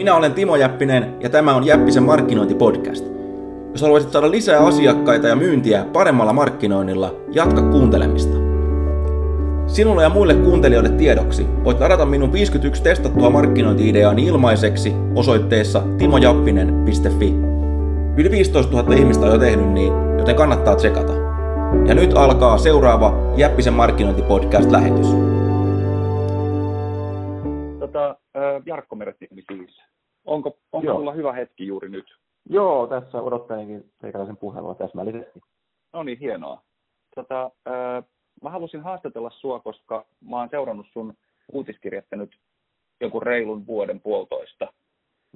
Minä olen Timo Jäppinen ja tämä on Jäppisen markkinointipodcast. Jos haluaisit saada lisää asiakkaita ja myyntiä paremmalla markkinoinnilla, jatka kuuntelemista. Sinulle ja muille kuuntelijoille tiedoksi voit ladata minun 51 testattua markkinointi-ideaani ilmaiseksi osoitteessa timojappinen.fi. Yli 15 000 ihmistä on jo tehnyt niin, joten kannattaa tsekata. Ja nyt alkaa seuraava Jäppisen markkinointipodcast-lähetys. Jarkko Meretti siis. Onko sulla hyvä hetki juuri nyt? Joo, tässä odottelinkin teikäläisen puhelua täsmällisesti. No niin, hienoa. Mä halusin haastatella sua, koska mä oon seurannut sun uutiskirjettä nyt joku reilun vuoden puolitoista.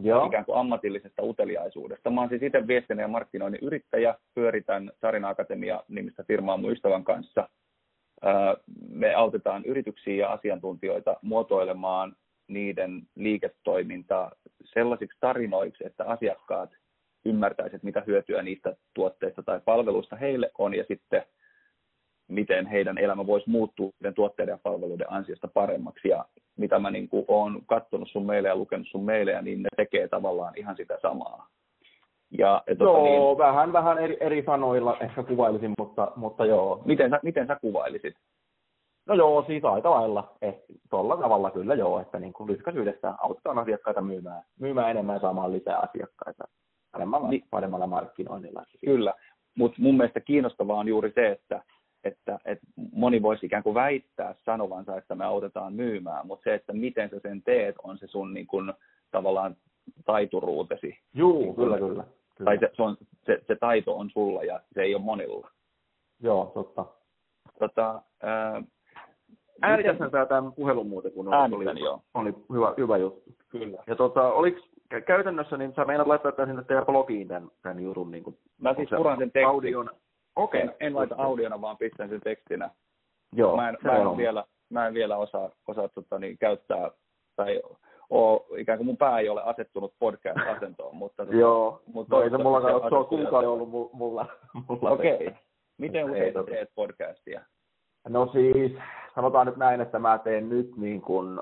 Joo. Ikään kuin ammatillisesta uteliaisuudesta. Mä oon siis itse viestintä ja markkinoinnin yrittäjä, pyöritän Sarina Akatemia nimistä firmaa mun ystävän kanssa. Me autetaan yrityksiä ja asiantuntijoita muotoilemaan niiden liiketoimintaa sellaisiksi tarinoiksi, että asiakkaat ymmärtäisivät, mitä hyötyä niistä tuotteista tai palveluista heille on ja sitten miten heidän elämä voisi muuttua niiden tuotteiden ja palveluiden ansiosta paremmaksi. Ja mitä mä niin kuin olen katsonut sun meille ja lukenut sun meille, niin ne tekee tavallaan ihan sitä samaa. Ja, vähän eri sanoilla ehkä kuvailisin, mutta joo. Miten sä kuvailisit? No joo, siis aika lailla. Tuolla tavalla kyllä joo, että niin kuin lyhkäisyydessä autetaan asiakkaita myymään enemmän ja saamaan lisää asiakkaita paremmalla markkinoinnilla. Kyllä, mutta mun mielestä kiinnostavaa on juuri se, että moni voisi ikään kuin väittää sanovansa, että me autetaan myymään, mutta se, että miten sä sen teet, on se sun niin kuin, tavallaan taituruutesi. Juu, niin kuin, kyllä. Tai se taito on sulla ja se ei ole monilla. Joo, totta. Äänitäshän sä tämän puhelun muuten, kun oli hyvä juttu. Kyllä. Ja oliko käytännössä, niin sä meinaat laittaa tämän sinne teidän blogiin tämän jutun? Niin kuin, mä siis puran sen tekstin. Audiona. Okei. En laita audiona, vaan pistän sen tekstinä. Joo. Mä en vielä osaa käyttää, tai ikään kuin mun pää ei ole asettunut podcast-asentoon. Mutta, joo. Mutta ei se mullakaan ole, se on kukaan ollut mulla. Okei. Miten usein teet podcastia? No siis, sanotaan nyt näin, että mä teen nyt niin kuin,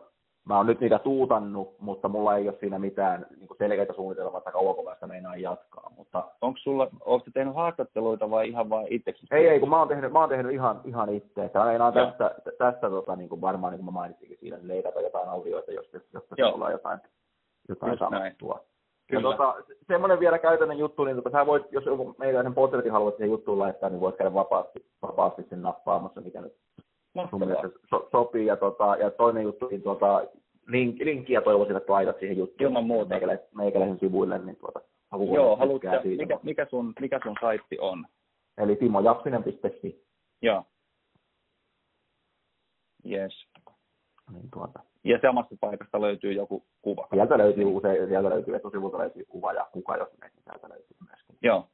mä oon nyt niitä tuutannut, mutta mulla ei ole siinä mitään niin kuin selkeitä suunnitelmaa, että kauanko mä sitä meinaan jatkaa. Mutta onko sulla, ootko tehnyt haastatteluita vai ihan vain itseksi? Ei, kun mä oon tehnyt ihan itse. Mä meinaan tästä niin kuin varmaan, niin kuin mä mainitsinkin siinä, leikata jotain audioita, josta sulla on jotain samattua. Kyllä. Ja semmoinen vielä käytännön juttu, niin sä voit, jos meillä sen potretin haluat siihen juttuun laittaa, niin voit käydä vapaasti sen nappaamassa, mikä nyt sun mielestä sopii. Ja toinen juttu, niin linkkiä toivoisin, että laitat siihen juttuun. Ilman muuta. Meikäläisen sivuille, niin joo, haluatko, mikä sun saitti on? Eli timojappinen.fi. Joo. Jes. Niin Ja samasta paikasta löytyy joku kuva. Sieltä löytyy etusivulta löytyy kuva ja kuka, jos ne sieltä löytyy myöskin. Joo.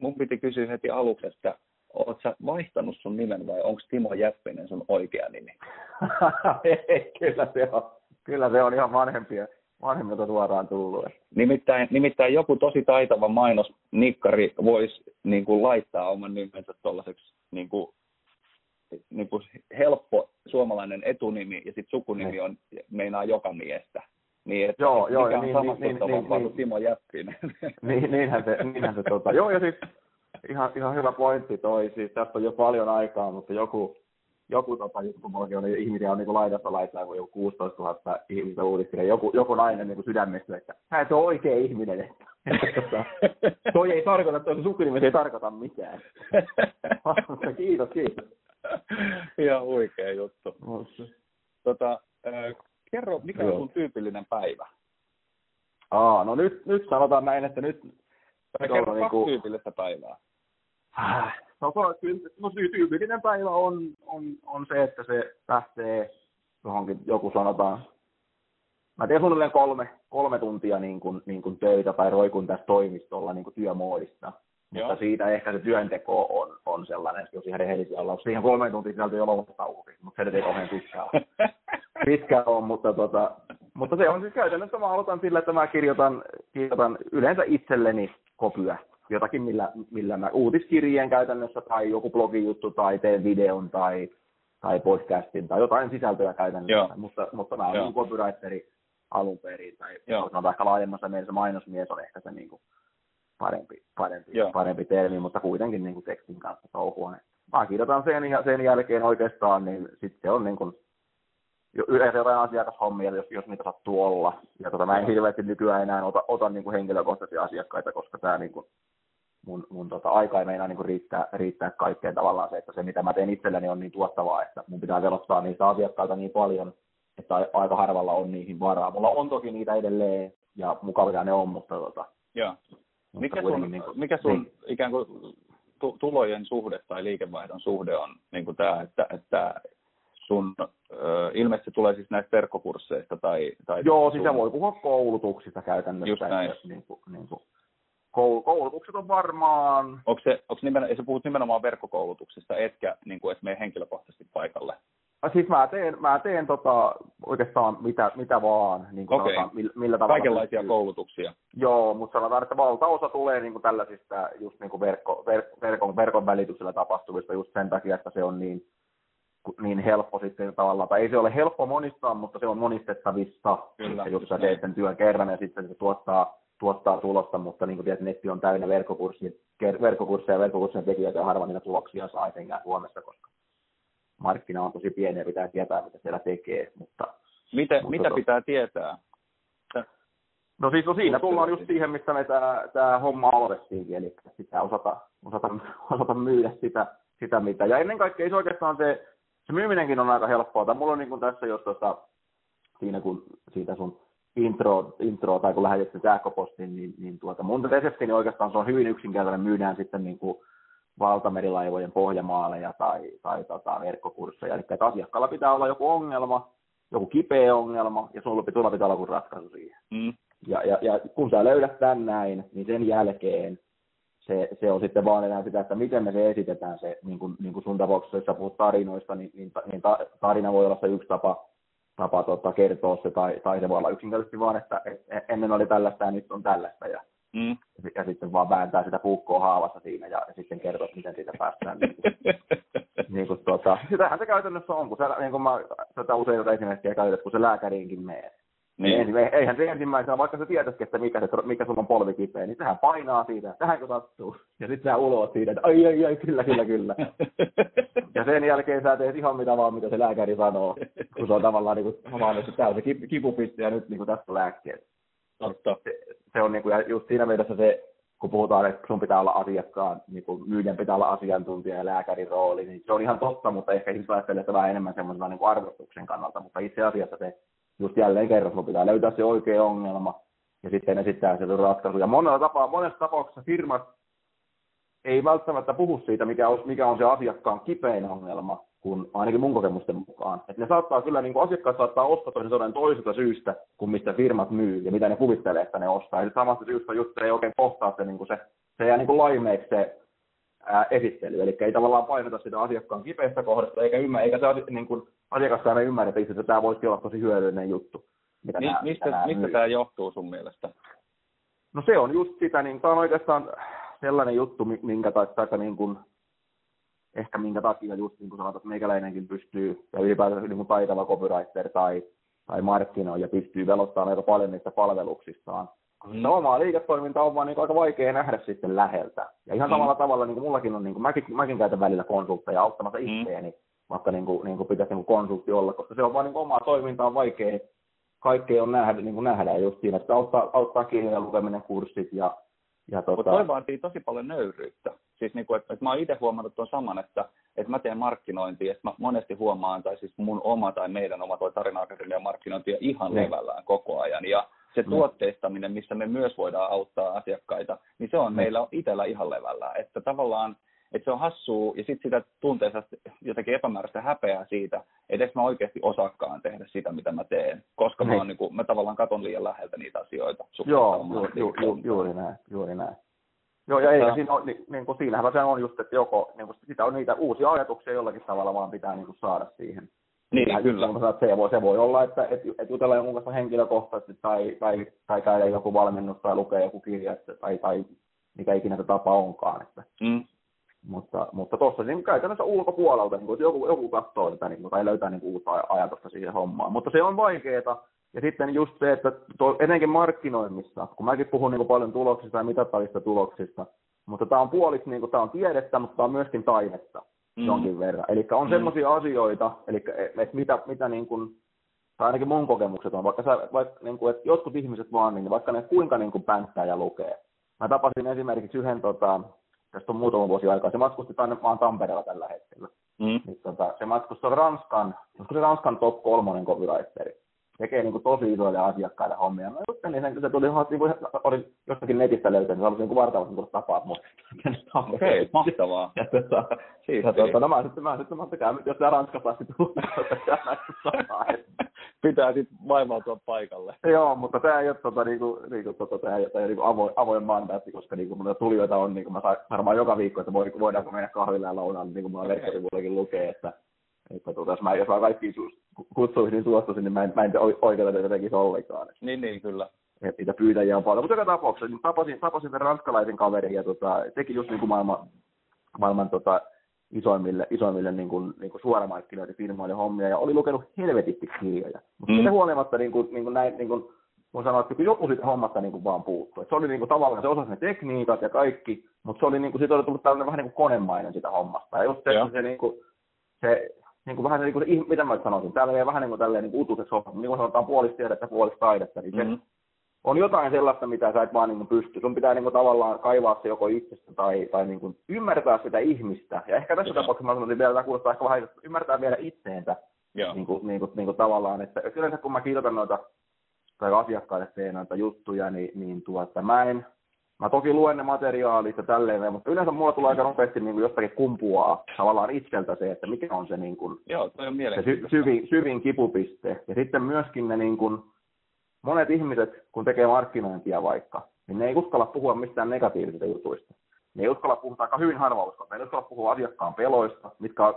Mun piti kysyä heti aluksi, että oot sä vaihtanut sun nimen vai onko Timo Jäppinen sun oikea nimi? Ei, kyllä se on ihan vanhemmilta suoraan tullut. Nimittäin joku tosi taitava mainosnikkari voisi niin kuin laittaa oman nimensä tollaiseksi niin kuin helppo suomalainen etunimi ja sitten sukunimi on meinaa joka miestä. Niin, että mikä on samastuttavampaa kuin Timo Jäppinen. Niinhän se Joo, ja siis ihan hyvä pointti toi. Siis tästä on jo paljon aikaa, mutta joku juttumolki on ihmisiä on niin kuin laidasta kun joku 16 000 ihmistä uudistelee. Joku nainen niin kuin sydämessä, että hän se on oikea ihminen. Toi ei tarkoita, toi sukunimi ei tarkoita mitään. Kiitos. Ihan huikea juttu. Kerro, mikä on sun tyypillinen päivä? No nyt sanotaan näin, että nyt... Kerro kaksi tyypillistä päivää. Tyypillinen päivä on se, että se lähtee johonkin, joku sanotaan... Mä teen suunnilleen kolme tuntia niin kuin töitä tai roikun tässä toimistolla niin kuin työmoodissa. Mutta siitä ehkä se työnteko on sellainen, jos ihan rehellisiä ollaan. Siihen 3 tuntia sieltä ei ole lopputaukokin, mutta se ei kauhean pitkään on. Mutta se on siis käytännössä, mä aloitan sillä, että mä kirjoitan yleensä itselleni kopyä. Jotakin, millä mä uutiskirjeen käytännössä tai joku blogijuttu tai teen videon tai podcastin tai jotain sisältöä käytännössä. Mutta mä oon copywriteri alun perin, tai sanotaan ehkä laajemmassa mielessä mainosmies on ehkä se niin kuin parempi termi, mutta kuitenkin niin kuin tekstin kanssa touhua. Mä kirjoitan sen jälkeen oikeastaan, niin sitten se on niin kuin yleensä jotain asiakashommia, jos niitä sattuu olla. Ja mä en hirveästi nykyään enää ota niin kuin henkilökohtaisia asiakkaita, koska tää niin kuin mun aika ei meinaa niin riittää kaikkeen tavallaan se, että se mitä mä teen itselläni on niin tuottavaa, että mun pitää velottaa niistä asiakkaita niin paljon, että aika harvalla on niihin varaa. Mulla on toki niitä edelleen ja mukavia ne on, mutta Mikä sun ikään kuin tulojen suhde tai liikevaihdon suhde on niin kuin tämä, että sun ilmeisesti tulee siis näistä verkkokursseista tai joo, siis se voi puhua koulutuksista käytännössä. Just näin. Niin kuin koulutukset on varmaan... Sä puhut nimenomaan verkkokoulutuksista, etkä niin kuin, et mene henkilökohtaisesti paikalle? Siis mä teen oikeastaan mitä vaan. Niin kuin millä tavalla kaikenlaisia koulutuksia. Joo, mutta sanotaan, että valtaosa tulee niin kuin tällaisista just niin kuin verkon välityksellä tapahtuvista just sen takia, että se on niin helppo sitten tavallaan, tai ei se ole helppo monistaa, mutta se on monistettavissa. Kyllä. Jos sä teet sen työn kerran ja sitten se tuottaa tulosta, mutta niin kuin tiedät, netti on täynnä verkkokursseja ja verkkokurssien tekijöitä, ja harva niitä tuloksia saa etenkään Suomessa, koska markkina on tosi pieni ja pitää tietää, mitä siellä tekee. Mitä pitää tietää? No siis siinä tullaan just siihen, mistä me tämä homma aloitettiinkin, eli pitää osata myydä sitä mitä. Ja ennen kaikkea se oikeastaan se myyminenkin on aika helppoa. Tai mulla on niin kuin tässä, jos siinä kun siitä sun intro tai kun lähetit sen sähköpostin, niin mun reseptini oikeastaan se on hyvin yksinkertainen, myydään sitten niin kuin valtamerilaivojen pohjamaaleja tai verkkokursseja. Eli asiakkaalla pitää olla joku ongelma, joku kipeä ongelma, ja sulla pitää olla joku ratkaisu siihen. Ja kun sä löydät tän näin, niin sen jälkeen se on sitten vaan enää sitä, että miten me se esitetään. Se, niin kuin sun tapauksessa, jos sä puhut tarinoista, niin tarina voi olla se yksi tapa kertoa se, tai se voi olla yksinkertaisesti vaan, että ennen oli tällaista ja nyt on tällaista. Ja sitten vaan vääntää sitä puukkoa haavassa siinä ja sitten kertoo, miten siitä päästään. Sitähän se käytännössä on, kun mä tätä useita esimerkkejä käytän, kun se lääkäriinkin menee. Niin. Eihän se ensimmäisenä, vaikka sä tietäisikin, että mikä sulla on polvi kipeä, niin sehän painaa siitä, tähänkö sattuu. Ja sitten sä uloot siitä, että ai, kyllä. Ja sen jälkeen sä teet ihan mitä vaan, mitä se lääkäri sanoo, kun se on tavallaan niin täysin kipupiste ja nyt niin tässä lääkkeet. Se on niin kuin, just siinä mielessä se, kun puhutaan, että sun pitää olla asiakkaan, niin kuin myyjän pitää olla asiantuntija ja lääkärin rooli, niin se on ihan totta, mutta ehkä ihmiset ajattelee sitä vähän enemmän semmoisena niin kuin arvostuksen kannalta, mutta itse asiassa se just jälleen kerran, sun pitää löytää se oikea ongelma ja sitten esittää se ratkaisu. Ja monessa tapauksessa firmat ei välttämättä puhu siitä, mikä on se asiakkaan kipein ongelma, kun ainakin mun kokemusten mukaan. Että ne saattaa kyllä, niin kuin asiakkaat saattaa ostaa toisesta syystä, kuin mistä firmat myy ja mitä ne kuvittelee, että ne ostaa. Ja samasta syystä just ei oikein kohtaa se, niin kuin se jää niin kuin laimeeksi se esittely. Eli ei tavallaan painota sitä asiakkaan kipeästä kohdasta, eikä se niin kuin asiakaskaan ei ymmärrä, että itse tämä voisi olla tosi hyödyllinen juttu. Mistä tämä johtuu sun mielestä? No se on just sitä, niin tämä on oikeastaan sellainen juttu, minkä takia just niin kuin sanotaan, että meikäläinenkin pystyy, ja ylipäätään niin taitava copywriter tai markkinoija pystyy velottamaan aika paljon niistä palveluksistaan. No omaa liiketoimintaa on vaan niin aika vaikea nähdä sitten läheltä. Ja ihan samalla tavalla niin kuin mullakin on, niin kuin mäkin käytän välillä konsultteja auttamassa itseäni, vaikka niin kuin pitäisi niin kuin konsultti olla, koska se on vaan niin kuin omaa toimintaa vaikea. Kaikkea on nähdä, niin kuin nähdään just siinä, että auttaa kirjojen lukeminen, kurssit ja mutta toi vaatii tosi paljon nöyryyttä. Siis niin kuin, että mä oon itse huomannut tuon saman, että mä teen markkinointia, että mä monesti huomaan, tai siis mun oma tai meidän oma toi Sarina Akatemian markkinointia ihan levällään koko ajan. Ja se tuotteistaminen, missä me myös voidaan auttaa asiakkaita, niin se on meillä itsellä ihan levällään. Että tavallaan, että se on hassua, ja sitten sitä tunteessa jotenkin epämääräistä häpeää siitä, että edes mä oikeasti osaakaan tehdä sitä, mitä mä teen, koska mä tavallaan katon liian läheltä niitä asioita. Juuri näin. Joo, ja eikä siinä on, niin siinähän se on just, että joko niin sitä on niitä uusia ajatuksia jollakin tavalla vaan pitää niin saada siihen. Niin, ja kyllä. Se voi olla, että jutella jonkun kanssa henkilökohtaisesti tai käydä joku valmennus tai lukea joku kirja tai mikä ikinä se tapa onkaan. Että. Mutta tuossa niin käytännössä ulkopuolelta, niin kun, että joku katsoo tätä niin kun, tai löytää niin uutta ajatusta siihen hommaan. Mutta se on vaikeaa, Ja sitten just se, että etenkin markkinoinnissa, kun mäkin puhun niin kuin paljon tuloksista ja mitattavista tuloksista, mutta tämä on puoliksi, niin kuin tämä on tiedettä, mutta tämä on myöskin taidetta jonkin verran. Eli on sellaisia asioita, eli että mitä niin kuin, tai ainakin mun kokemukset on, vaikka niin kuin, että jotkut ihmiset vaan, niin vaikka ne kuinka niin kuin pänttää ja lukee. Mä tapasin esimerkiksi yhden, tästä on muutama vuosi aikaa, se matkusti vaan Tampereella tällä hetkellä. Niin, se matkustaa Ranskan top 3 copywriteri. Tekee niin kuin tosi isoille asiakkaille hommia. Mä juttelin sen, kun se tuli oli jostakin netistä löytänyt, niin se oli niin kuin vartavasti tullut tapaa mut. Okei, mahtavaa. Ja mä sitten käyn, jos tää Ranskassa sitten tulee. Pitää sitten vaivautua paikalle. Joo, mutta tää ei ole avoin maanantaiksi, koska mun tulijoita on, mä saan varmaan joka viikko, että voidaanko mennä kahville ja lounaan, niin kuin mä verkkosivuillakin lukee, että jos mä kaikki kutsuisin, niin suostuisin, niin mä en oikeata teitä tekisi ollenkaan. Niin, kyllä. Et niitä pyytäjiä on paljon. Mutta joka tapauksessa, niin tapasin tämän ranskalaisen kaverin ja teki just niin kuin maailman isoimmille niin kuin suoramarkkinointifirmoille hommia ja oli lukenut helvetisti kirjoja. Mutta siitä huolimatta, niin kuin voin sanoa, että joku siitä hommasta niin kuin vaan puuttui. Et se oli niin kuin, tavallaan, se osasi ne tekniikat ja kaikki, mutta se oli, niin kuin, siitä oli tullut tällainen vähän niin kuin konemainen sitä hommasta. Ja just se, niin kuin, se vähän niin kuin mitä mä sanoisin, täällä ei vähän niin kuin tälleen niin utuiseksi homma, niin kuin sanotaan puoliksi tiedettä, puoliksi taidetta, niin se on jotain sellaista, mitä sä et vaan niin kuin pysty. Sun pitää niin kuin tavallaan kaivaa se joko itsestä tai niin kuin ymmärtää sitä ihmistä. Ja ehkä tässä tapauksessa mä sanoisin vielä, tämä kuulostaa ehkä vähän, että ymmärtää vielä itseensä niin kuin tavallaan. Että yleensä kun mä kirjoitan noita tai asiakkaille teen noita juttuja, niin mä toki luen ne materiaalit ja tälleen, mutta yleensä mulla tulee aika nopeasti niin kuin jostakin kumpuaa tavallaan itseltä se, että mikä on se, niin kuin, se syvin kipupiste. Ja sitten myöskin ne niin kuin, monet ihmiset, kun tekee markkinointia vaikka, niin ne ei uskalla puhua mistään negatiivisista jutuista. Ne ei uskalla puhua, aika hyvin harva uskalla, ne ei uskalla puhua asiakkaan peloista,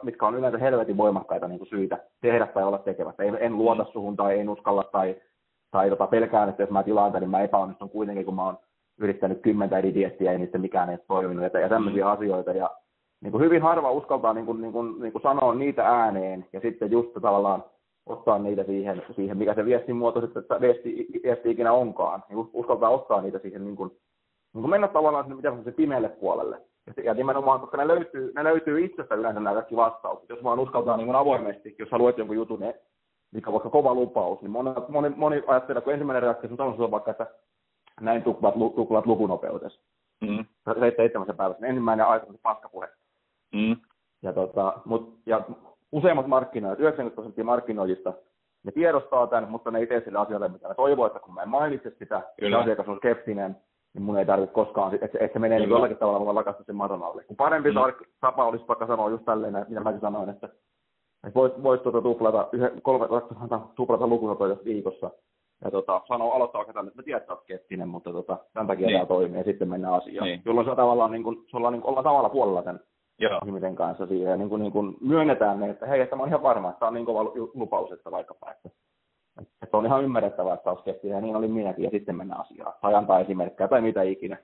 mitkä on yleensä helvetin voimakkaita niin kuin syitä tehdä tai olla tekemättä. En luota suhun tai en uskalla tai pelkään, että jos mä tilaan tämän, niin mä epäonnistun kuitenkin, kun mä oon yrittänyt 10 eri diettiä ja niistä mikään ei ole toiminut ja tämmöisiä asioita. Ja niin kuin hyvin harva uskaltaa niin kuin sanoa niitä ääneen ja sitten just tavallaan ottaa niitä siihen mikä se viestin muoto sitten viesti ikinä onkaan. Niin uskaltaa ottaa niitä siihen, niin kuin mennä tavallaan sinne, mitä se pimeälle puolelle. Ja nimenomaan, koska ne löytyy itsestä yleensä nämä kaikki vastaukset. Jos vaan uskaltaa niin kuin avoimesti, jos haluat jonkun jutun, mikä on vaikka kova lupaus, niin moni ajattelee, kun ensimmäinen reaktio on vaikka, että näin tuklaat lukunopeutesi. 7 päivässä. Ensimmäinen ajatus on paskapuhe. Ja useimmat markkinoijat, 90% markkinoijista, ne tiedostaa tämän, mutta ne ei tee sille asialle, mitä ne toivoo, että kun mä en mainitse sitä, ja asiakas on skeptinen, niin mun ei tarvitse koskaan, että se menee niin jollakin tavalla, vaan lakastaa sen maton alle. Kun parempi tapa olisi vaikka sanoa just tälleen, mitä mäkin sanoin, että voisi tuplata lukunopeutesi viikossa. Ja sanoo aloittaa vaikka tälle, että tiedät, että olet skeptinen, mutta tämän takia tämä toimii ja sitten mennään asiaan. Niin. Jolloin se on tavallaan, ollaan samalla puolella tämän ihmisen kanssa siihen. Ja niin kuin myönnetään ne, että hei, tämä on ihan varma, että tämä on niin kova lupaus, että vaikkapa. Että on ihan ymmärrettävää, että olet skeptinen ja niin oli minäkin ja sitten mennään asiaan. Tai antaa esimerkkejä tai mitä ikinä.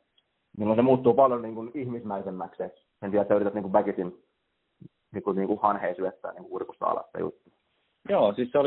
Milloin se muuttuu paljon niin kuin ihmismäisemmäksi. Sen sijaan, että yrität niin kuin väkisin niin kuin hanheen syöttää niin kuin kurkusta alas se juttu. Joo, siis se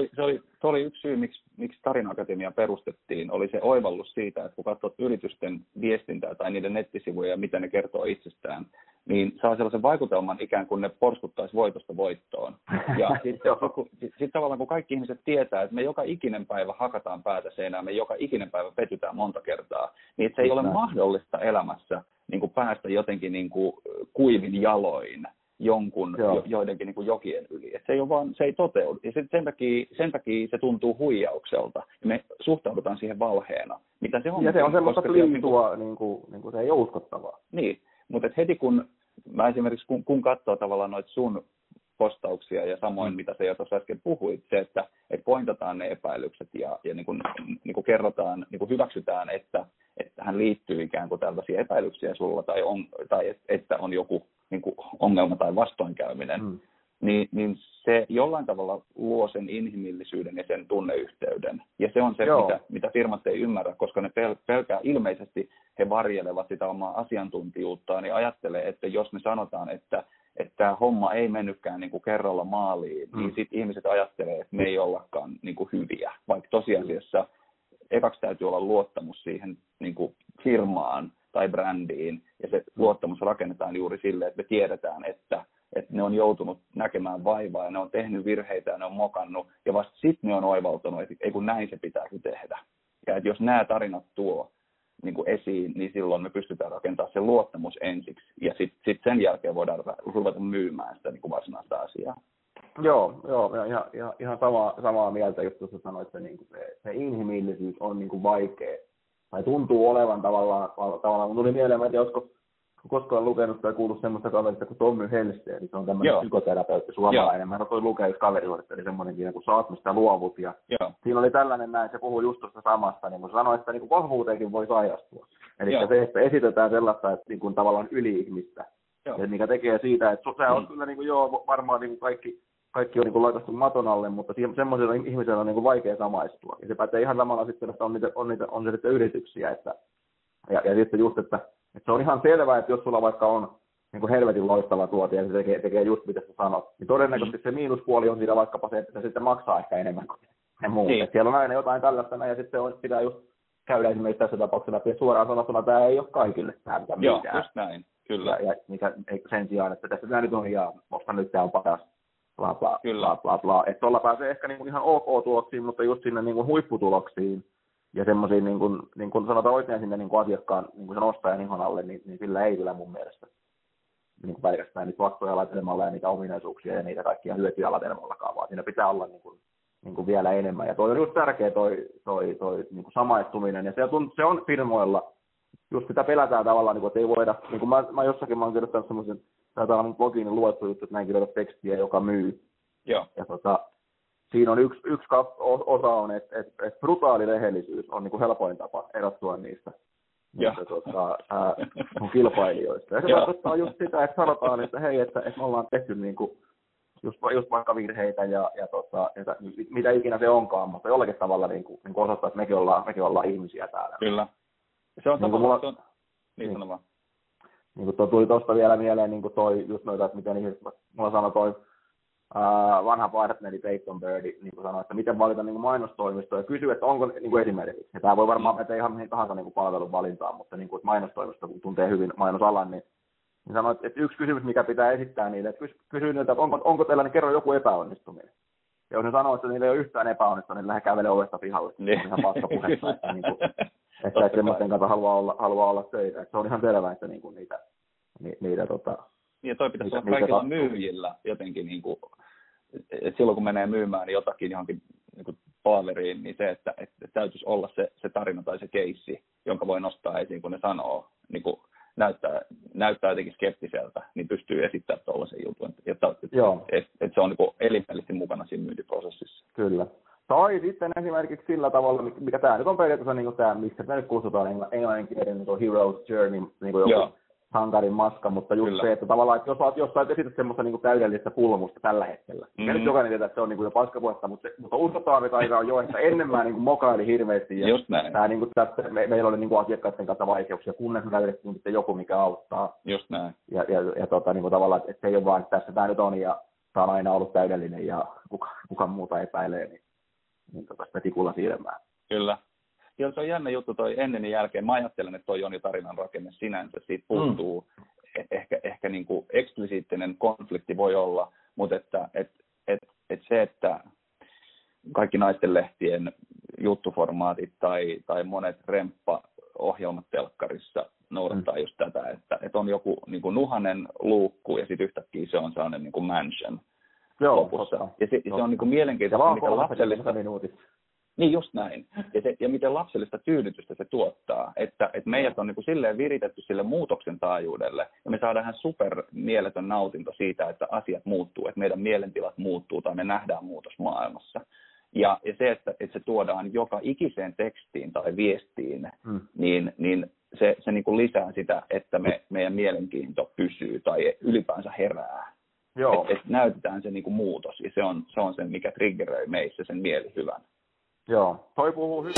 oli yksi syy, miksi Sarina Akatemia perustettiin, oli se oivallus siitä, että kun katsot yritysten viestintää tai niiden nettisivuja ja mitä ne kertoo itsestään, niin saa sellaisen vaikutelman ikään kuin ne porskuttaisi voitosta voittoon. Ja sitten tavallaan kun kaikki ihmiset tietää, että me joka ikinen päivä hakataan päätä seinään, me joka ikinen päivä petytään monta kertaa, niin se ei ole mahdollista elämässä niin kuin päästä jotenkin niin kuin kuivin jaloin joidenkin niin kuin jokien yli. Et se ei toteudu. Ja sen takia se tuntuu huijaukselta. Ja me suhtaudutaan siihen valheena. Mitä se on? Ja se on sellaista liitua, niin kuin se ei ole uskottavaa. Niin, mutta heti kun mä esimerkiksi kun katsoo tavallaan noita sun postauksia ja samoin mitä sä jo tuossa äsken puhuit, se, että pointataan ne epäilykset ja niin kuin kerrotaan, niin kuin hyväksytään, että tähän liittyy ikään kuin tällaisia epäilyksiä sulla tai että on joku niin kuin ongelma tai vastoinkäyminen, niin se jollain tavalla luo sen inhimillisyyden ja sen tunneyhteyden. Ja se on se, mitä firmat ei ymmärrä, koska ne pelkää ilmeisesti, he varjelevat sitä omaa asiantuntijuuttaan ja ajattelee, että jos me sanotaan, että tämä homma ei mennytkään niin kuin kerralla maaliin, niin sitten ihmiset ajattelee, että me ei ollakaan niin kuin hyviä, vaikka tosiasiassa ekaksi täytyy olla luottamus siihen niin kuin firmaan tai brändiin, ja se luottamus rakennetaan juuri sille, että me tiedetään, että ne on joutunut näkemään vaivaa, ja ne on tehnyt virheitä, ja ne on mokannut, ja vasta sitten ne on oivaltanut, että ei kun näin se pitäisi tehdä. Ja että jos nämä tarinat tuo niin kuin esiin, niin silloin me pystytään rakentamaan se luottamus ensiksi, ja sitten sen jälkeen voidaan ruveta myymään sitä niin kuin varsinaista asiaa. Joo, ihan samaa mieltä, just tuossa sanoit, että niin kuin se inhimillisyys on niin kuin vaikea, tai tuntuu olevan tavallaan. Mun tuli mieleen, että olisiko koskaan lukenut tai kuullut semmoista kaverista kuin Tommi Hensteen, se on tämmöinen psykoterapeutti suomalainen. Mä toin lukea yksi kaverihuudesta, eli semmoinenkin, kun saat mistä luovut. Ja siinä oli tällainen näin, se puhui just tuosta samasta, niin kun sanoi, että niin vahvuuteenkin voi sairastua. Eli se, että esitetään sellaista, että niin kuin tavallaan yli-ihmistä, mikä tekee siitä, että se on kyllä niin kuin, varmaan niin kuin kaikki on niin kuin laitastu maton alle, mutta semmoisella ihmisellä on niin kuin vaikea samaistua. Ja se pätee ihan samalla sitten, että on sitten yrityksiä. Ja sitten just, että se on ihan selvää, että jos sulla vaikka on niin kuin helvetin loistava tuote ja se tekee just mitä sä sanot, niin todennäköisesti se miinuspuoli on siitä vaikkapa se, että se sitten maksaa ehkä enemmän kuin ne muut. Niin. Siellä on aina jotain tällaista ja sitten pitää just käydä esimerkiksi tässä tapauksessa läpi. Suoraan sanottuna tämä ei ole kaikille tämä mitään. Joo, just näin, kyllä. Ja mikä, sen sijaan, että tässä tämä nyt on ihan, koska nyt tämä on paras. Että tuolla pääsee ehkä niinku ihan ok-tuloksiin, mutta just sinne niinku huipputuloksiin ja semmoisiin, niin kuin sanotaan oikein sinne niinku asiakkaan, niinku sen ostajan ihon alle, niin sillä ei kyllä mun mielestä niinku pelkästään niitä faktoja latelemalla ja niitä ominaisuuksia ja niitä kaikkia hyötyjä latelemallakaan, vaan siinä pitää olla niinku vielä enemmän. Ja toi on just tärkeä toi niinku samaistuminen, ja se on firmoilla, just sitä pelätään tavallaan, niinku, että ei voida, niinku mä jossakin mä oon kirjoittanut semmoisen, taitaa olla mun blogiin luettu juttu, että näin kirjoita tekstiä, joka myy. Joo. Ja siinä on yksi osa on, että brutaali rehellisyys on niin kuin helpoin tapa erottua niistä mun kilpailijoista. Ja se tarkoittaa just sitä, että sanotaan, että hei, että me ollaan tehty niin kuin just vaikka virheitä ja mitä ikinä se onkaan, mutta jollakin tavalla niin kuin osoittaa, että mekin ollaan ihmisiä täällä. Kyllä. Se on niin tavallaan, niin sanomaan. Niin kuin tuli tuosta vielä mieleen, niin kuin toi, just noita, että miten ihmiset, mulla sanoi toi vanha partneri Peyton Birdi, niin kuin sanoi, että miten valita niin kuin mainostoimisto, ja kysyy, että onko niin kuin esimerkiksi, ja tämä voi varmaan mennä ihan mihin tahansa niin kuin palvelun valintaan, mutta niin kuin, että mainostoimisto, kun tuntee hyvin mainosalan, niin sanoi, että yksi kysymys, mikä pitää esittää niille, että kysyy niiltä, että onko teillä, niin kerro joku epäonnistuminen. Ja jos ne sanoo, että niillä ei ole yhtään epäonnistunut, niin lähde kävelemään ovesta pihalle, niin on ihan paskapuhetta, että niin kuin, että et semmoisten kanssa haluaa olla töitä. Se on ihan selvää, että niinku niitä ja toi pitäisi olla kaikilla myyjillä jotenkin, niinku, että silloin kun menee myymään niin jotakin johonkin niinku palaveriin, niin se, että täytyisi olla se tarina tai se keissi, jonka voi nostaa esiin, kun ne sanoo, niinku, näyttää jotenkin skeptiseltä, niin pystyy esittämään tuollaisen jutun, että se on niinku elimellisesti mukana siinä myyntiprosessissa. Kyllä. Tai sitten esimerkiksi sillä tavalla, mikä tämä nyt on periaatteessa, niin tämä, mistä tämä nyt kutsutaan englanninkielinen, niin kuin Hero's Journey, niin kuin joku sankarin maska, mutta just se, että tavallaan, että jos sä esität semmoista niin kuin täydellistä pulmusta tällä hetkellä. Ja nyt jokainen tietää, että se on niin kuin jo paskapuhetta, mutta uskotaan, että aina on jo, että ennen mä niin kuin mokaili hirveästi. Ja just näin. Tämä, niin kuin, tässä, meillä oli niin kuin asiakkaiden kanssa vaikeuksia, kunnes me löydettiin sitten joku, mikä auttaa. Just näin. Ja niin kuin tavallaan, että se ei ole vaan, että tässä tämä nyt on, ja tämä on aina ollut täydellinen, ja kuka muuta epäilee, niin sitä tikulla silmään. Kyllä. Ja se on jännä juttu toi ennen ja jälkeen. Mä ajattelen, että toi on jo tarinan rakenne sinänsä. Siitä puuttuu ehkä niin kuin eksplisiittinen konflikti voi olla, mutta että se, että kaikki naisten lehtien juttuformaatit tai monet remppaohjelmat telkkarissa noudattaa just tätä, että on joku niin kuin nuhanen luukku ja sitten yhtäkkiä se on sellainen niin kuin mansion. Joo, lopussa. Ja se on niin kuin mielenkiintoista, miten lapsellista minuutissa. Niin just näin. Ja miten lapsellista tyydytystä se tuottaa, että meidät on niin kuin silleen viritetty sille muutoksen taajuudelle ja me saadaan ihan supermieletön nautinto siitä, että asiat muuttuu, että meidän mielentilat muuttuu tai me nähdään muutos maailmassa. Ja se, että se tuodaan joka ikiseen tekstiin tai viestiin, niin se niin kuin lisää sitä, että meidän mielenkiinto pysyy tai ylipäänsä herää. Että näytetään se niinku muutos, ja se on se, mikä triggeröi meissä sen mielihyvän. Joo, toi puhuu hyvin.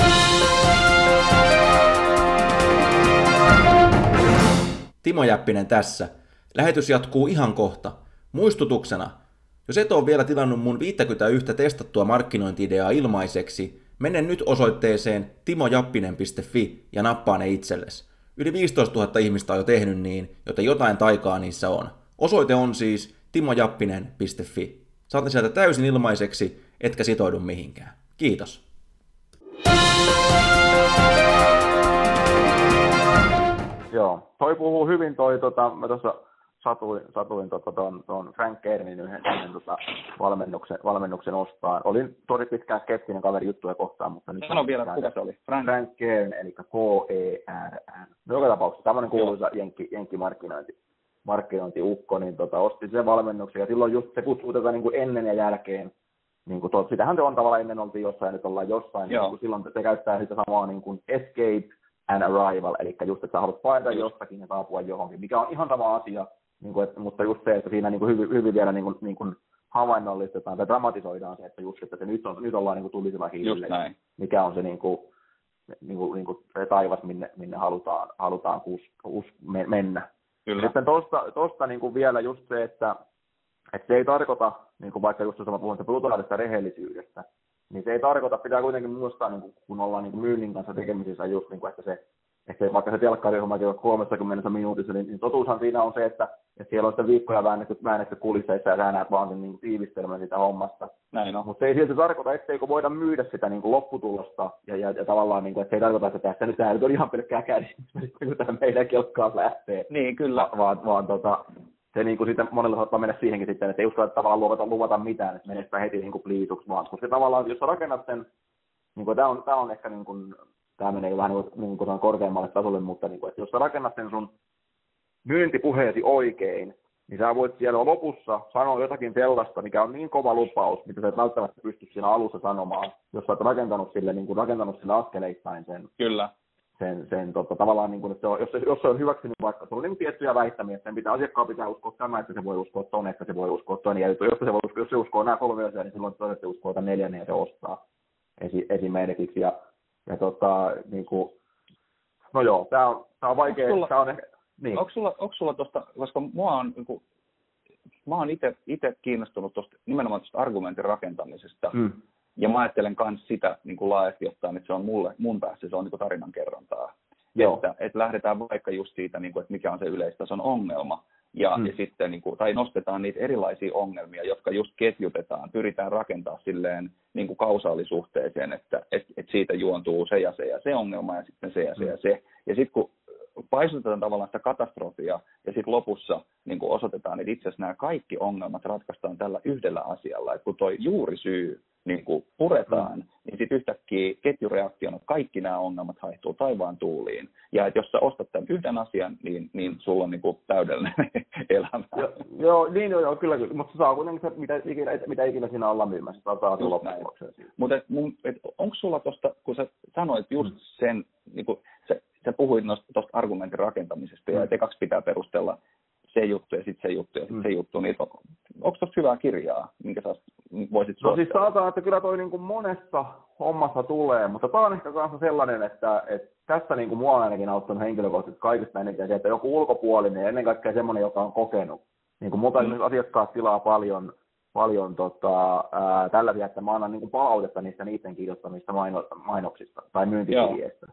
Timo Jäppinen tässä. Lähetys jatkuu ihan kohta. Muistutuksena, jos et ole vielä tilannut mun 51 testattua markkinointi-ideaa ilmaiseksi, Mene nyt osoitteeseen timojappinen.fi ja nappaa ne itsellesi. Yli 15 000 ihmistä on jo tehnyt niin, joten jotain taikaa niissä on. Osoite on siis timojappinen.fi. Saat ne sieltä täysin ilmaiseksi, etkä sitoudu mihinkään. Kiitos. Joo, toi puhuu hyvin mä tuossa satuin tuon Frank Kernin yhden valmennuksen ostaa. Olin tosi pitkään skeptinen kaveri juttuja kohtaan, mutta nyt... Sano vielä, kuka se oli? Frank Kern, eli K-E-R-N. Joka tapauksessa tämmöinen kuuluisa jenkkimarkkinointiukko, niin ostin sen valmennuksen, ja silloin just se kutsuu tätä niin kuin ennen ja jälkeen. Niin kuin sitähän se on tavallaan, ennen oltiin jossain ja nyt ollaan jossain. Niin silloin se käyttää sitä samaa niin kuin escape and arrival, eli just, että sä haluat paeta jostakin ja saapua johonkin, mikä on ihan sama asia. Niin kuin, että, mutta just se, että siinä niin kuin hyvin vielä niin kuin havainnollistetaan tai dramatisoidaan se, että, just, että se nyt ollaan niin kuin tulisilla hiilillä, mikä on se niin kuin taivas, minne halutaan mennä. Kyllä. Sitten tuosta niin vielä just se, että se ei tarkoita, niin kuin vaikka just tuossa puhun brutaalista rehellisyydestä, niin se ei tarkoita, pitää kuitenkin muistaa, niin kun ollaan niin myynnin kanssa tekemisissä just, niin kuin, että vaikka se telkkarihomma ei ole 30 minuutissa, niin totuushan siinä on se, että siellä on sitä viikkoja väännetty kulisseissa ja sä näet vaan sen niin tiivistelmän siitä hommasta. Näin on. Mutta se ei silti tarkoita, etteikö voida myydä sitä niin lopputulosta ja tavallaan, niin kuin, että se ei tarkoita, että tässä nyt on ihan pelkkää kärsimistä, kun tämä meidän kelkkaan lähtee. Niin, kyllä. Vaan se niin kuin sitten monella saattaa mennä siihenkin sitten, että ei uskalla tavallaan luvata mitään, että menee sitä heti niin kuin pliisuksi vaan. Koska tavallaan, jos sä rakennat sen, niin kuin tämä on ehkä niin kuin, tämä menee vähän niin kuin korkeammalle tasolle, mutta niin kuin, että jos sä rakennat sen sun myyntipuheesi oikein, niin sä voit siellä lopussa sanoa jotakin sellaista, mikä on niin kova lupaus, mitä sä et välttämättä pysty siinä alussa sanomaan, jos sä oot rakentanut sille askeleittain sen. Kyllä. Sen tavallaan, niin kuin, että jos se on hyväksynyt vaikka, se on niin tiettyjä väittämiä, että asiakkaan pitää uskoa tämä, että se voi uskoa tuonne, että se voi uskoa tuonne. Ja jos se uskoo nämä 3 asiaa, niin silloin todennäköisesti uskoo tämän 4 ja se ostaa esimerkiksi. Niin kuin, no joo, tämä on vaikea. Onko sulla tuosta, koska mä oon itse kiinnostunut tuosta, nimenomaan tuosta argumentin rakentamisesta. Ja mä ajattelen myös sitä niin kuin laajasti ottaen, että se on mun päässä, se on niin kuin tarinankerrontaa. Että lähdetään vaikka just siitä, niin kuin, että mikä on se yleistason ongelma. Ja sitten, niin kuin, tai nostetaan niitä erilaisia ongelmia, jotka just ketjutetaan, pyritään rakentaa silleen niin kuin kausaalisuhteeseen, että siitä juontuu se ja se ja se ongelma ja sitten se ja se ja se. Ja sitten kun paisutetaan tavallaan sitä katastrofia ja sitten lopussa niin kuin osoitetaan, että itse asiassa nämä kaikki ongelmat ratkaistaan tällä yhdellä asialla, että kun toi juurisyy niin kuin puretaan, niin sitten yhtäkkiä ketjureaktiona kaikki nämä ongelmat haihtuu taivaan tuuliin. Ja että jos sä ostat tämän yhden asian, niin sulla on niin kuin täydellinen elämä. Joo, kyllä. Mutta saa kuitenkin se, mitä ikinä siinä ollaan myymässä. Saa tulla lopukseen. Mutta onko sulla tuosta, kun sä sanoit just sen, niin kuin sä puhuit tuosta argumentin rakentamisesta, ja että ekaksi pitää perustella se juttu ja sitten se juttu ja sitten se juttu, niin onko tuossa hyvää kirjaa, minkä sä voisit suosittaa? No siis sanotaan, että kyllä toi niin kuin monessa hommassa tulee, mutta tämä on ehkä kanssa sellainen, että tässä niin kuin mua on ainakin auttanut henkilökohtaisesti kaikista eniten se, että joku ulkopuolinen ja ennen kaikkea semmoinen, joka on kokenut. Niin kuin multa asiakkaat tilaa paljon tällaisia, että mä annan niin kuin palautetta niiden kirjoittamista mainoksista tai myyntikirjeistä.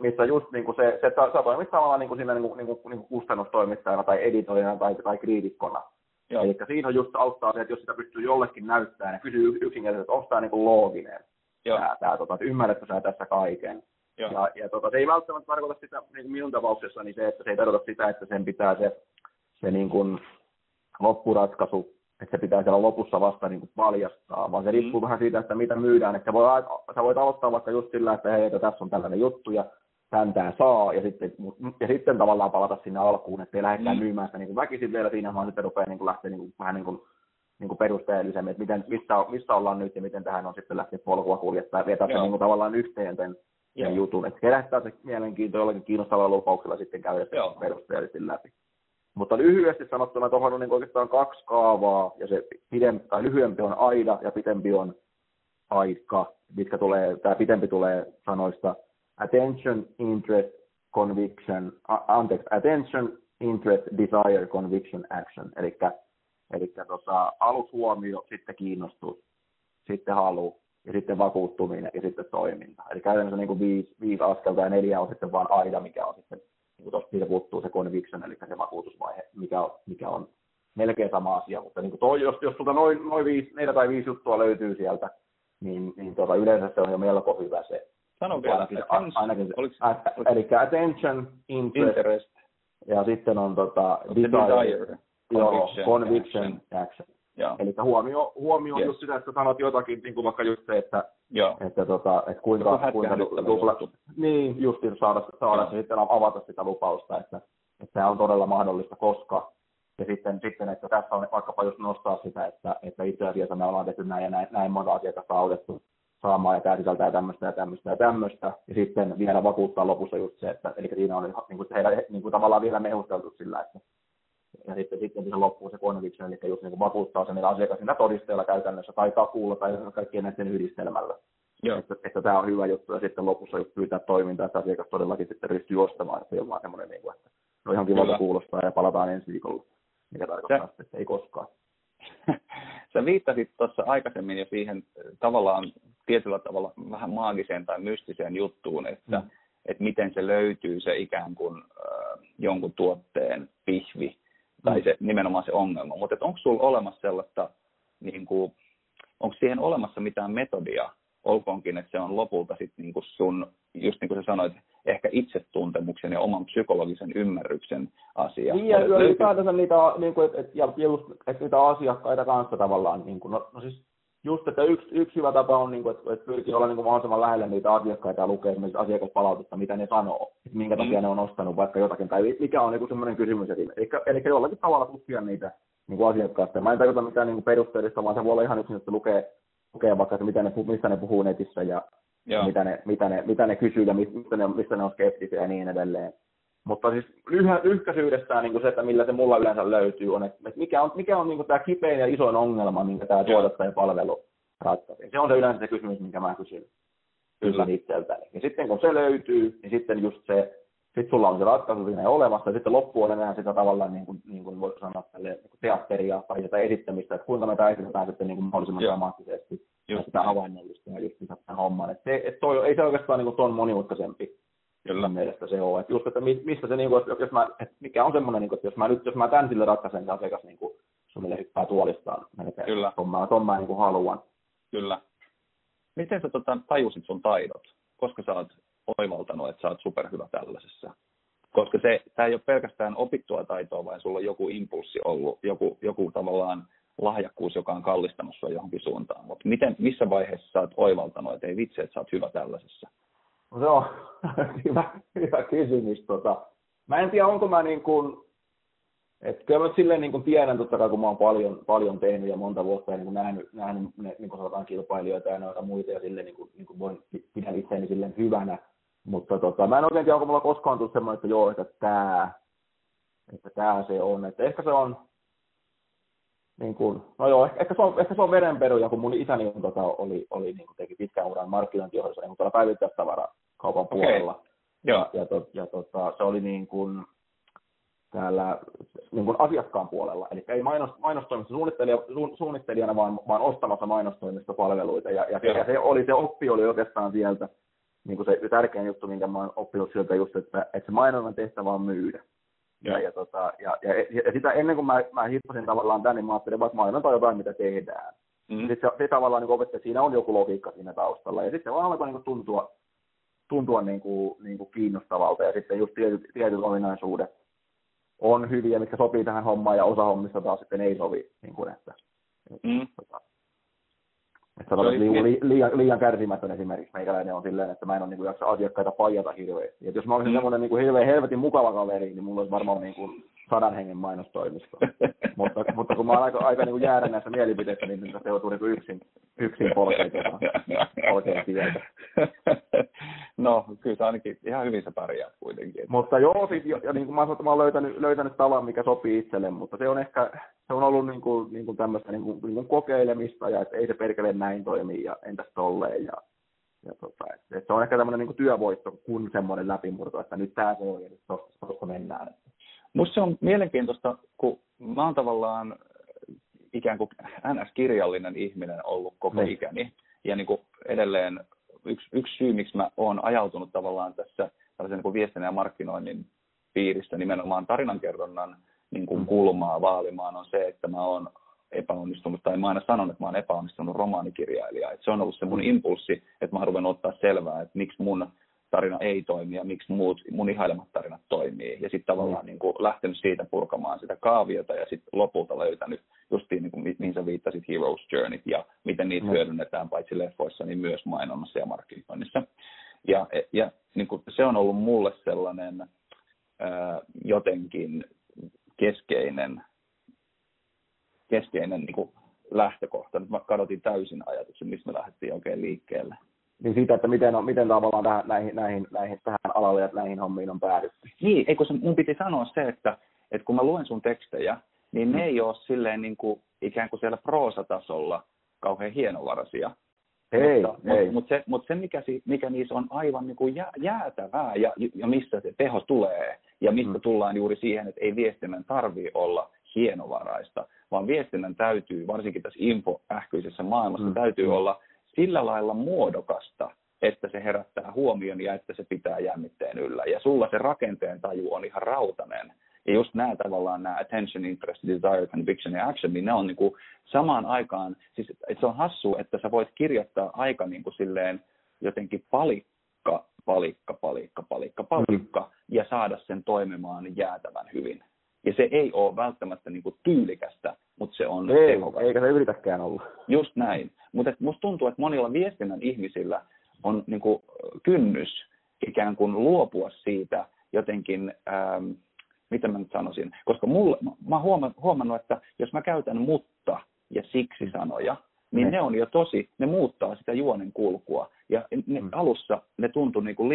Missä just niinku se sä toimit tavallaan niinku siinä niinku kustannustoimittajana tai editoijana tai kriitikkona. Eli siinä on just auttaa se, että jos sitä pystyy jollekin näyttämään ja kysyy yksinkertaisesti, että onko tämä niinku looginen. Että ymmärrätkö sä tässä kaiken. Ja se ei välttämättä tarkoita sitä, niin kuin minun tapauksessani se, että se ei tarkoita sitä, että sen pitää se niin kuin loppuratkaisu, että se pitää siellä lopussa vasta niin kuin paljastaa, vaan se riippuu vähän siitä, että mitä myydään. Että sä voit aloittaa vaikka just sillä, että hei, tässä on tällainen juttu ja tämän saa, ja sitten tavallaan palata sinne alkuun, että ei lähdekään myymään sitä niin kuin väkisin vielä siinä, vaan sitten rupeaa niin lähteä niin vähän niin kuin perusteellisemmin, että missä ollaan nyt ja miten tähän on sitten lähtenyt polkua kuljettaa ja vetää niin kuin tavallaan yhteen sen jutun. Että herättää se mielenkiinto jollakin kiinnostavalla lupauksella sitten käydä perusteellisesti läpi. Mutta lyhyesti sanottuna tuohon on niin oikeastaan 2 kaavaa, ja se lyhyempi on aida ja pitempi on aika. Tämä pitempi tulee sanoista attention, interest, conviction, attention, interest, desire, conviction, action. Eli alushuomio, sitten kiinnostus, sitten halu, ja sitten vakuuttuminen ja sitten toiminta. Eli käytännössä niin kuin 5 askelta ja 4 on sitten vaan aida, mikä on sitten, niin kuin tuossa puuttuu se conviction, eli se vakuutusvaihe, mikä on melkein sama asia. Mutta niin kuin toi, jos sulta noin 4 tai 5 juttua löytyy sieltä, niin yleensä se on jo melko hyvä se. Sano vielä. Eli attention, interest ja sitten on desire, conviction, action. Eli huomio just sitä, että sanot jotakin, niin kuin vaikka just se, että kuinka niin justiin saada se sitten avata sitä lupausta, että tämä on todella mahdollista, koska ja sitten että tässä on vaikkapa just nostaa sitä, että itse asiassa me ollaan tehty näin monta asiakasta autettu saamaan ja tämä sisältää tämmöistä ja sitten vielä vakuuttaa lopussa just se, että eli siinä on niin se heidän niin tavallaan vielä mehusteltu sillä, että ja sitten se loppuu se conviction, eli just niin vakuuttaa sen asiakas siinä todisteella käytännössä tai takuulla tai kaikkien näiden yhdistelmällä. Että tämä on hyvä juttu ja sitten lopussa just pyytää toimintaa, että asiakas todellakin sitten ryhtyy ostamaan, että ei ole vaan semmoinen, niin kuin, että no ihan kivalta kuulostaa ja palataan ensi viikolla, mikä tarkoittaa sitten, että ei koskaan. Sä viittasit tuossa aikaisemmin jo siihen tavallaan tietyllä tavalla vähän maagiseen tai mystiseen juttuun, että miten se löytyy se ikään kuin jonkun tuotteen pihvi tai se nimenomaan se ongelma. Mutta onko sulla olemassa sellaista, niin kuin, onko siihen olemassa mitään metodia, olkoonkin, että se on lopulta sit niin kuin sun, just niin kuin sä sanoit, ehkä itsetuntemuksen ja oman psykologisen ymmärryksen asia. Ja ylipäätänsä niitä asiakkaita kanssa tavallaan. Niin kuin, no siis just, että yksi hyvä tapa on, niin kuin, että pyrkii olla niin kuin mahdollisimman lähellä niitä asiakkaita ja lukee esimerkiksi asiakaspalautetta, mitä ne sanoo, että minkä takia ne on ostanut vaikka jotakin, tai mikä on niin kuin sellainen kysymys. Eli jollakin tavalla tutkia niitä niin kuin asiakkaista. Mä en tarkoita mitään niin kuin perusteellista, vaan se voi olla ihan yksin, että lukee vaikka, että mistä ne puhuu netissä ja mitä ne kysyy ja mistä ne on skeptisiä ja niin edelleen. Mutta siis lyhkäisyydessään niin kuin se, että millä se mulla yleensä löytyy, on, että mikä on niin kuin tämä kipein ja isoin ongelma, minkä tämä tuotettajan palvelu ratkaisee. Se on se yleensä se kysymys, minkä mä kysyn itseltäni. Ja sitten kun se löytyy, niin sitten just se, sitten sulla on se ratkaisu siinä olemassa, ja sitten loppuun enää sitä tavallaan, niin kuin voisi sanoa, niin teatteria tai jotain esittämistä, että kuinka me tämä esitetään sitten niin kuin mahdollisimman dramaattisesti, ja sitä havainnollistaa just tämän homman. Ei se oikeastaan niin kuin ton monimutkaisempi mielestä se ole. Että just, että mistä se, niin kuin, jos mä, että mikä on semmoinen, niin että jos mä tämän sille ratkaisen, niin asiakas niin kuin sulle hyppää tuolistaan, ton mä niin kuin haluan. Kyllä. Miten sä tajusit sun taidot, koska sä oot oivaltanut, että sä oot superhyvä tällaisessa? Koska tämä ei ole pelkästään opittua taitoa, vaan sulla on joku impulssi ollut, joku tavallaan lahjakkuus, joka on kallistanut sua johonkin suuntaan. Mutta missä vaiheessa sä oot oivaltanut, että ei vitsi, että sä oot hyvä tällaisessa? No se on hyvä kysymys. Mä en tiedä, onko mä niin kuin, että kyllä mä nyt silleen niin kuin tiedän totta kai, kun mä oon paljon tehnyt ja monta vuotta ja niin kuin nähnyt ne, niin kuin sanotaan, kilpailijoita ja noita muita ja silleen niin kuin voin pidän itseäni silleen hyvänä. Mutta mä en oikein tiedä, onko mulla koskaan tullut semmoinen, että joo, että tää se on. Että ehkä se on, niin kuin, no joo, ehkä se on verenperuja, kun mun isäni on, oli niin kuin teki pitkän uran markkinointijohdossa, niin kuin tuolla päivittäistavarakaupan puolella. Okay. Ja se oli niin kuin täällä niin kuin asiakkaan puolella, eli ei mainostoimista suunnittelijana, vaan ostamassa mainostoimista palveluita. Ja se oli, se oppi oli oikeastaan sieltä. Niin kuin se tärkein juttu, minkä mä oon oppinut sieltä just, että se mainonnan tehtävä on myydä. Ja sitä ennen kuin mä hippasin tavallaan tämän, niin mä ajattelin, että mainonta on jotain, mitä tehdään. Sitten se tavallaan niin opetti, että siinä on joku logiikka siinä taustalla. Ja sitten se vaan alkoi niin tuntua niin kuin kiinnostavalta. Ja sitten just tietyt ominaisuudet on hyviä, mitkä sopii tähän hommaan, ja osa hommista taas sitten ei sovi. Niin kuin, että olet liian kärsimätön esimerkiksi. Meikäläinen on silleen, että mä en ole niin jaksa asiakkaita paijata hirveästi. Et jos mä olisin semmoinen niin hirveän helvetin mukava kaveri, niin mulla olisi varmaan niin kuin 100 hengen mainostoimisto. mutta kun mä oon aika niin kuin jäädä näissä mielipiteissä, niin se joutuu niin yksin polkeen tieltä. No, kyllä se ainakin ihan hyvin se pärjää kuitenkin. Mutta joo, ja niin kuin mä sanoin, mä oon löytänyt tavan, mikä sopii itselle, mutta se on ehkä, se on ollut niin kuin tämmöistä niin kuin kokeilemista, ja että ei se perkeleen näin toimi, ja entäs tolleen, että se on ehkä tämmöinen niin kuin työvoitto, kun semmoinen läpimurto, että nyt tää se on, ja nyt tosta mennään. Musta se on mielenkiintoista, kun mä oon tavallaan ikään kuin NS-kirjallinen ihminen ollut koko ikäni, Ja niin kuin edelleen yksi syy, miksi mä oon ajautunut tavallaan tässä tällaisen niin kuin viestinnän ja markkinoinnin piirissä nimenomaan tarinankerronnan niin kuin kulmaa vaalimaan, on se, että mä oon epäonnistunut, tai mä aina sanon, että mä oon epäonnistunut romaanikirjailija. Et se on ollut se mun impulssi, että mä oon ruvennut ottaa selvää, että miksi mun tarina ei toimi ja miksi mun ihailemat tarinat toimii. Ja sitten tavallaan niin kuin lähtenyt siitä purkamaan sitä kaaviota ja sitten lopulta löytänyt justiin, niin kuin, mihin sä viittasit, Hero's Journey ja miten niitä hyödynnetään paitsi leffoissa, niin myös mainonnassa ja markkinoinnissa. Ja niin kuin se on ollut mulle sellainen jotenkin keskeinen niin kuin lähtökohta. Nyt mä kadotin täysin ajatuksen, mistä me lähdettiin oikein liikkeelle. Niin siitä, että miten tavallaan tähän alalle ja näihin hommiin on päädytty. Niin, eikö se, mun piti sanoa se, että kun mä luen sun tekstejä, niin ne ei ole silleen niin kuin, ikään kuin siellä proosatasolla kauhean hienovaraisia. Ei, mutta se mikä niissä on aivan niin kuin jäätävää ja mistä se teho tulee ja mistä tullaan juuri siihen, että ei viestinnän tarvitse olla hienovaraista, vaan viestinnän täytyy, varsinkin tässä infoähkyisessä maailmassa, täytyy olla sillä lailla muodokasta, että se herättää huomion ja että se pitää jännitteen yllä. Ja sulla se rakenteen taju on ihan rautainen. Ja just nämä tavallaan nämä attention, interest, desire, conviction ja action, niin ne on niin kuin samaan aikaan, siis että se on hassua, että sä voit kirjoittaa aika niin kuin silleen jotenkin palikka ja saada sen toimimaan jäätävän hyvin. Ja se ei ole välttämättä niin kuin tyylikästä, mutta se on tehokas. Eikä se yritäkään olla. Just näin. Mutta musta tuntuu, että monilla viestinnän ihmisillä on niin kuin kynnys ikään kuin luopua siitä jotenkin, mitä mä nyt sanoisin. Koska mä oon huomannut, että jos mä käytän mutta ja siksi sanoja, niin ne on jo tosi, ne muuttaa sitä juonen kulkua. Ja ne alussa ne tuntui niin kuin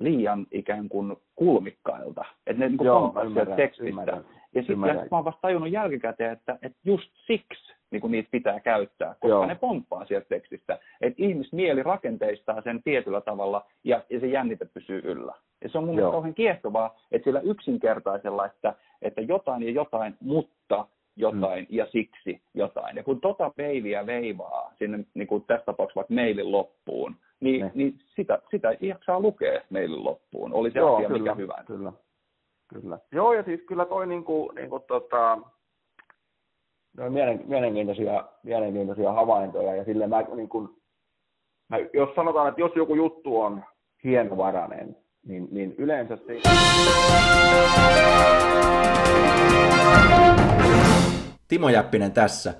liian ikään kuin kulmikkailta, että ne niin kompasivat tekstistä. Ja sitten mä oon vasta tajunnut jälkikäteen, että just siksi niin niitä pitää käyttää, koska ne pomppaa sieltä tekstistä. Että ihmismieli rakenteistaa sen tietyllä tavalla ja se jännite pysyy yllä. Ja se on mun mielestä kauhean kiehtovaa, että sillä yksinkertaisella, että jotain ja jotain, mutta jotain ja siksi jotain. Ja kun tota peiviä veivaa sinne, niin kuin tässä tapauksessa vaikka mailin loppuun, niin sitä ei jaksaa lukea mailin loppuun. Oli se asia kyllä, mikä hyvä. Kyllä. Joo, ja siis kyllä toi niinku mielenkiintoisia havaintoja. Ja sille mä jos sanotaan, että jos joku juttu on hienovarainen, niin yleensä se... Timo Jäppinen tässä.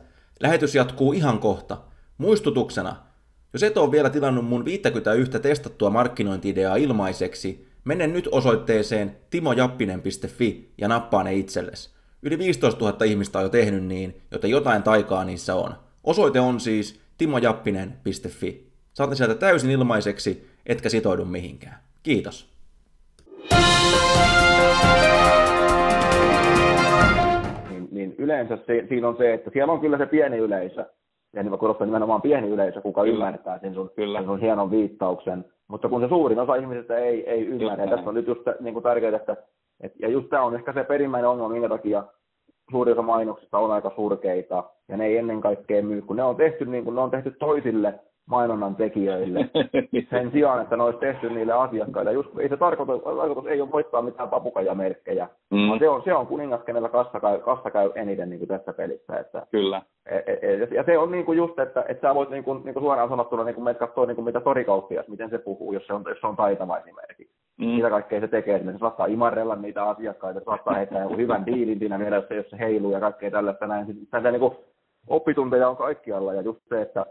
Lähetys jatkuu ihan kohta. Muistutuksena, jos et ole vielä tilannut mun 51 testattua markkinointi-ideaa ilmaiseksi, mene nyt osoitteeseen timojappinen.fi ja nappaa ne itsellesi. Yli 15 000 ihmistä on jo tehnyt niin, joten jotain taikaa niissä on. Osoite on siis timojappinen.fi. Saat ne sieltä täysin ilmaiseksi, etkä sitoudu mihinkään. Kiitos. Niin yleensä siinä on se, että siellä on kyllä se pieni yleisö. Ja niin mä korostan nimenomaan pieni yleisö, kuka ymmärtää sen sun hienon viittauksen. Mutta kun se suurin osa ihmisistä ei ymmärrä. Tässä on nyt just niin kuin tärkeää, ja just tämä on ehkä se perimmäinen ongelma, minkä takia suurin osa mainoksista on aika surkeita. Ja ne ei ennen kaikkea myy, kun ne on tehty, niin kuin ne on tehty toisille mainonnan tekijöille sen sijaan, että ne olisi tehty niille asiakkaille. Just, ei se tarkoitus ei ole voittaa mitään papukajamerkkejä, vaan se on kuningas, kenellä kassa käy eniten niin kuin tässä pelissä. Että, kyllä. Ja se on niin kuin just, että sä voit niin kuin suoraan sanottuna niin meitä katsoa, niin kuin mitä torikauppias, miten se puhuu, jos se on taitava esimerkiksi. Mitä kaikkea se tekee. Esimerkiksi se saattaa imarrella niitä asiakkaita, se saattaa heittää joku hyvän diilin siinä vielä, jos se heiluu ja kaikkea tällaista. Tässä niin kuin oppitunteja on kaikkialla ja just se, että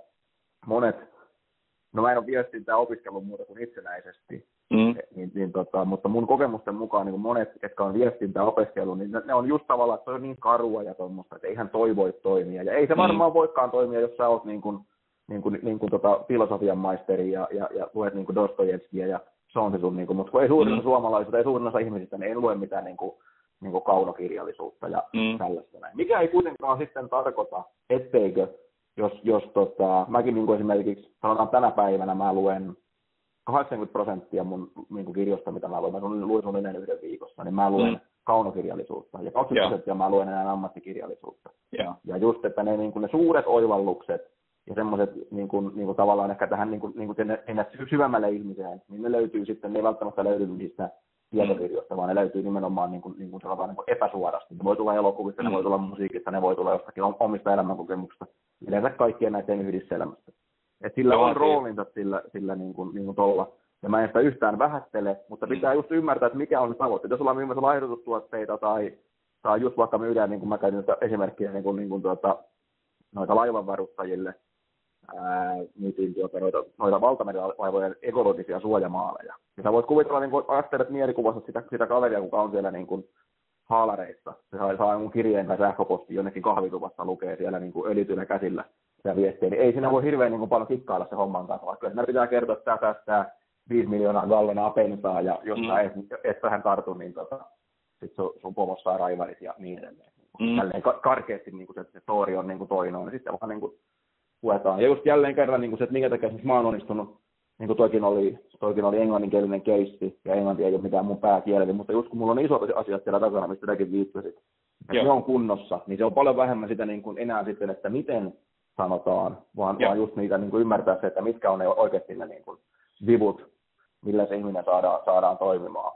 monet, no mä en ole viestintää opiskellut muuta kuin itsenäisesti, mutta mun kokemusten mukaan niin monet, jotka on viestintää opiskellut, niin ne on just tavallaan, että se on niin karua ja tuommoista, että eihän toi voi toimia. Ja ei se varmaan voikaan toimia, jos sä oot filosofian maisteri ja luet niin kuin Dostojevskia ja se on se sun, niin kuin, mutta kun ei suurin osa suomalaisista, ei suurin osa ihmisistä, niin ei lue mitään niin kuin kaunokirjallisuutta ja tällaista näin. Mikä ei kuitenkaan sitten tarkoita, etteikö Jos mäkin niin kuin esimerkiksi, sanotaan tänä päivänä mä luen 80% mun niin kuin kirjoista, mitä mä luen, mä luen sun enää yhden viikossa, niin mä luen kaunokirjallisuutta ja 20% mä luen enää ammattikirjallisuutta. Ja just, että ne suuret oivallukset ja semmoiset niin kuin tavallaan ehkä tähän niin kuin syvemmälle ihmiseen, niin ne löytyy sitten, ne ei välttämättä löydy niistä tietovirjoista, vaan ne löytyy nimenomaan niin kuin epäsuorasti. Ne voi tulla elokuvista, ne voi tulla musiikista, ne voi tulla jostakin omista elämänkokemuksista, yleensä kaikkien näiden yhdistelmästä. Et sillä on roolinsa sillä niin kuin tolla. Ja mä en sitä yhtään vähättele, mutta pitää just ymmärtää, että mikä on se tavoite. Jos ollaan myymässä laihdutustuotteita tai just vaikka myydään, niin kuin mä käytin esimerkkiä, niin kuin noita laivanvarustajille, noita valtamerilaivojen ekologisia suojamaaleja. Ja sä voit kuvitella, niin kuin astelet mielikuvassa sitä kaveria, kuka on siellä niin kuin haalareissa. Se saa jonkun kirjeen tai sähköpostiin jonnekin kahvikuvassa, lukee siellä niin kuin öljytyillä käsillä sitä viestiä. Niin ei siinä voi hirveän niin kuin paljon kikkailla se homman kanssa, vaikka siinä pitää kertoa tästä 5 miljoonaa gallonaa pensaa, ja jos sä et tähän tartu, niin sit sun pomossa saa raivarit ja niin edelleen. Tälleen karkeasti niin se story on niin toinoon, ja sitten vaan niin tuetaan. Ja just jälleen kerran niin se, että minkä takia siis mä oon onnistunut, niin toikin oli englanninkielinen keissi, ja englanti ei ole mitään mun pääkieleni, mutta just kun mulla on isot asiat siellä takana, mistä tekin viittasit, että ne on kunnossa, niin se on paljon vähemmän sitä niin kuin enää sitten, että miten sanotaan, vaan just niitä niin kuin ymmärtää se, että mitkä on ne oikeasti ne niin kuin vivut, millä se ihminen saadaan toimimaan.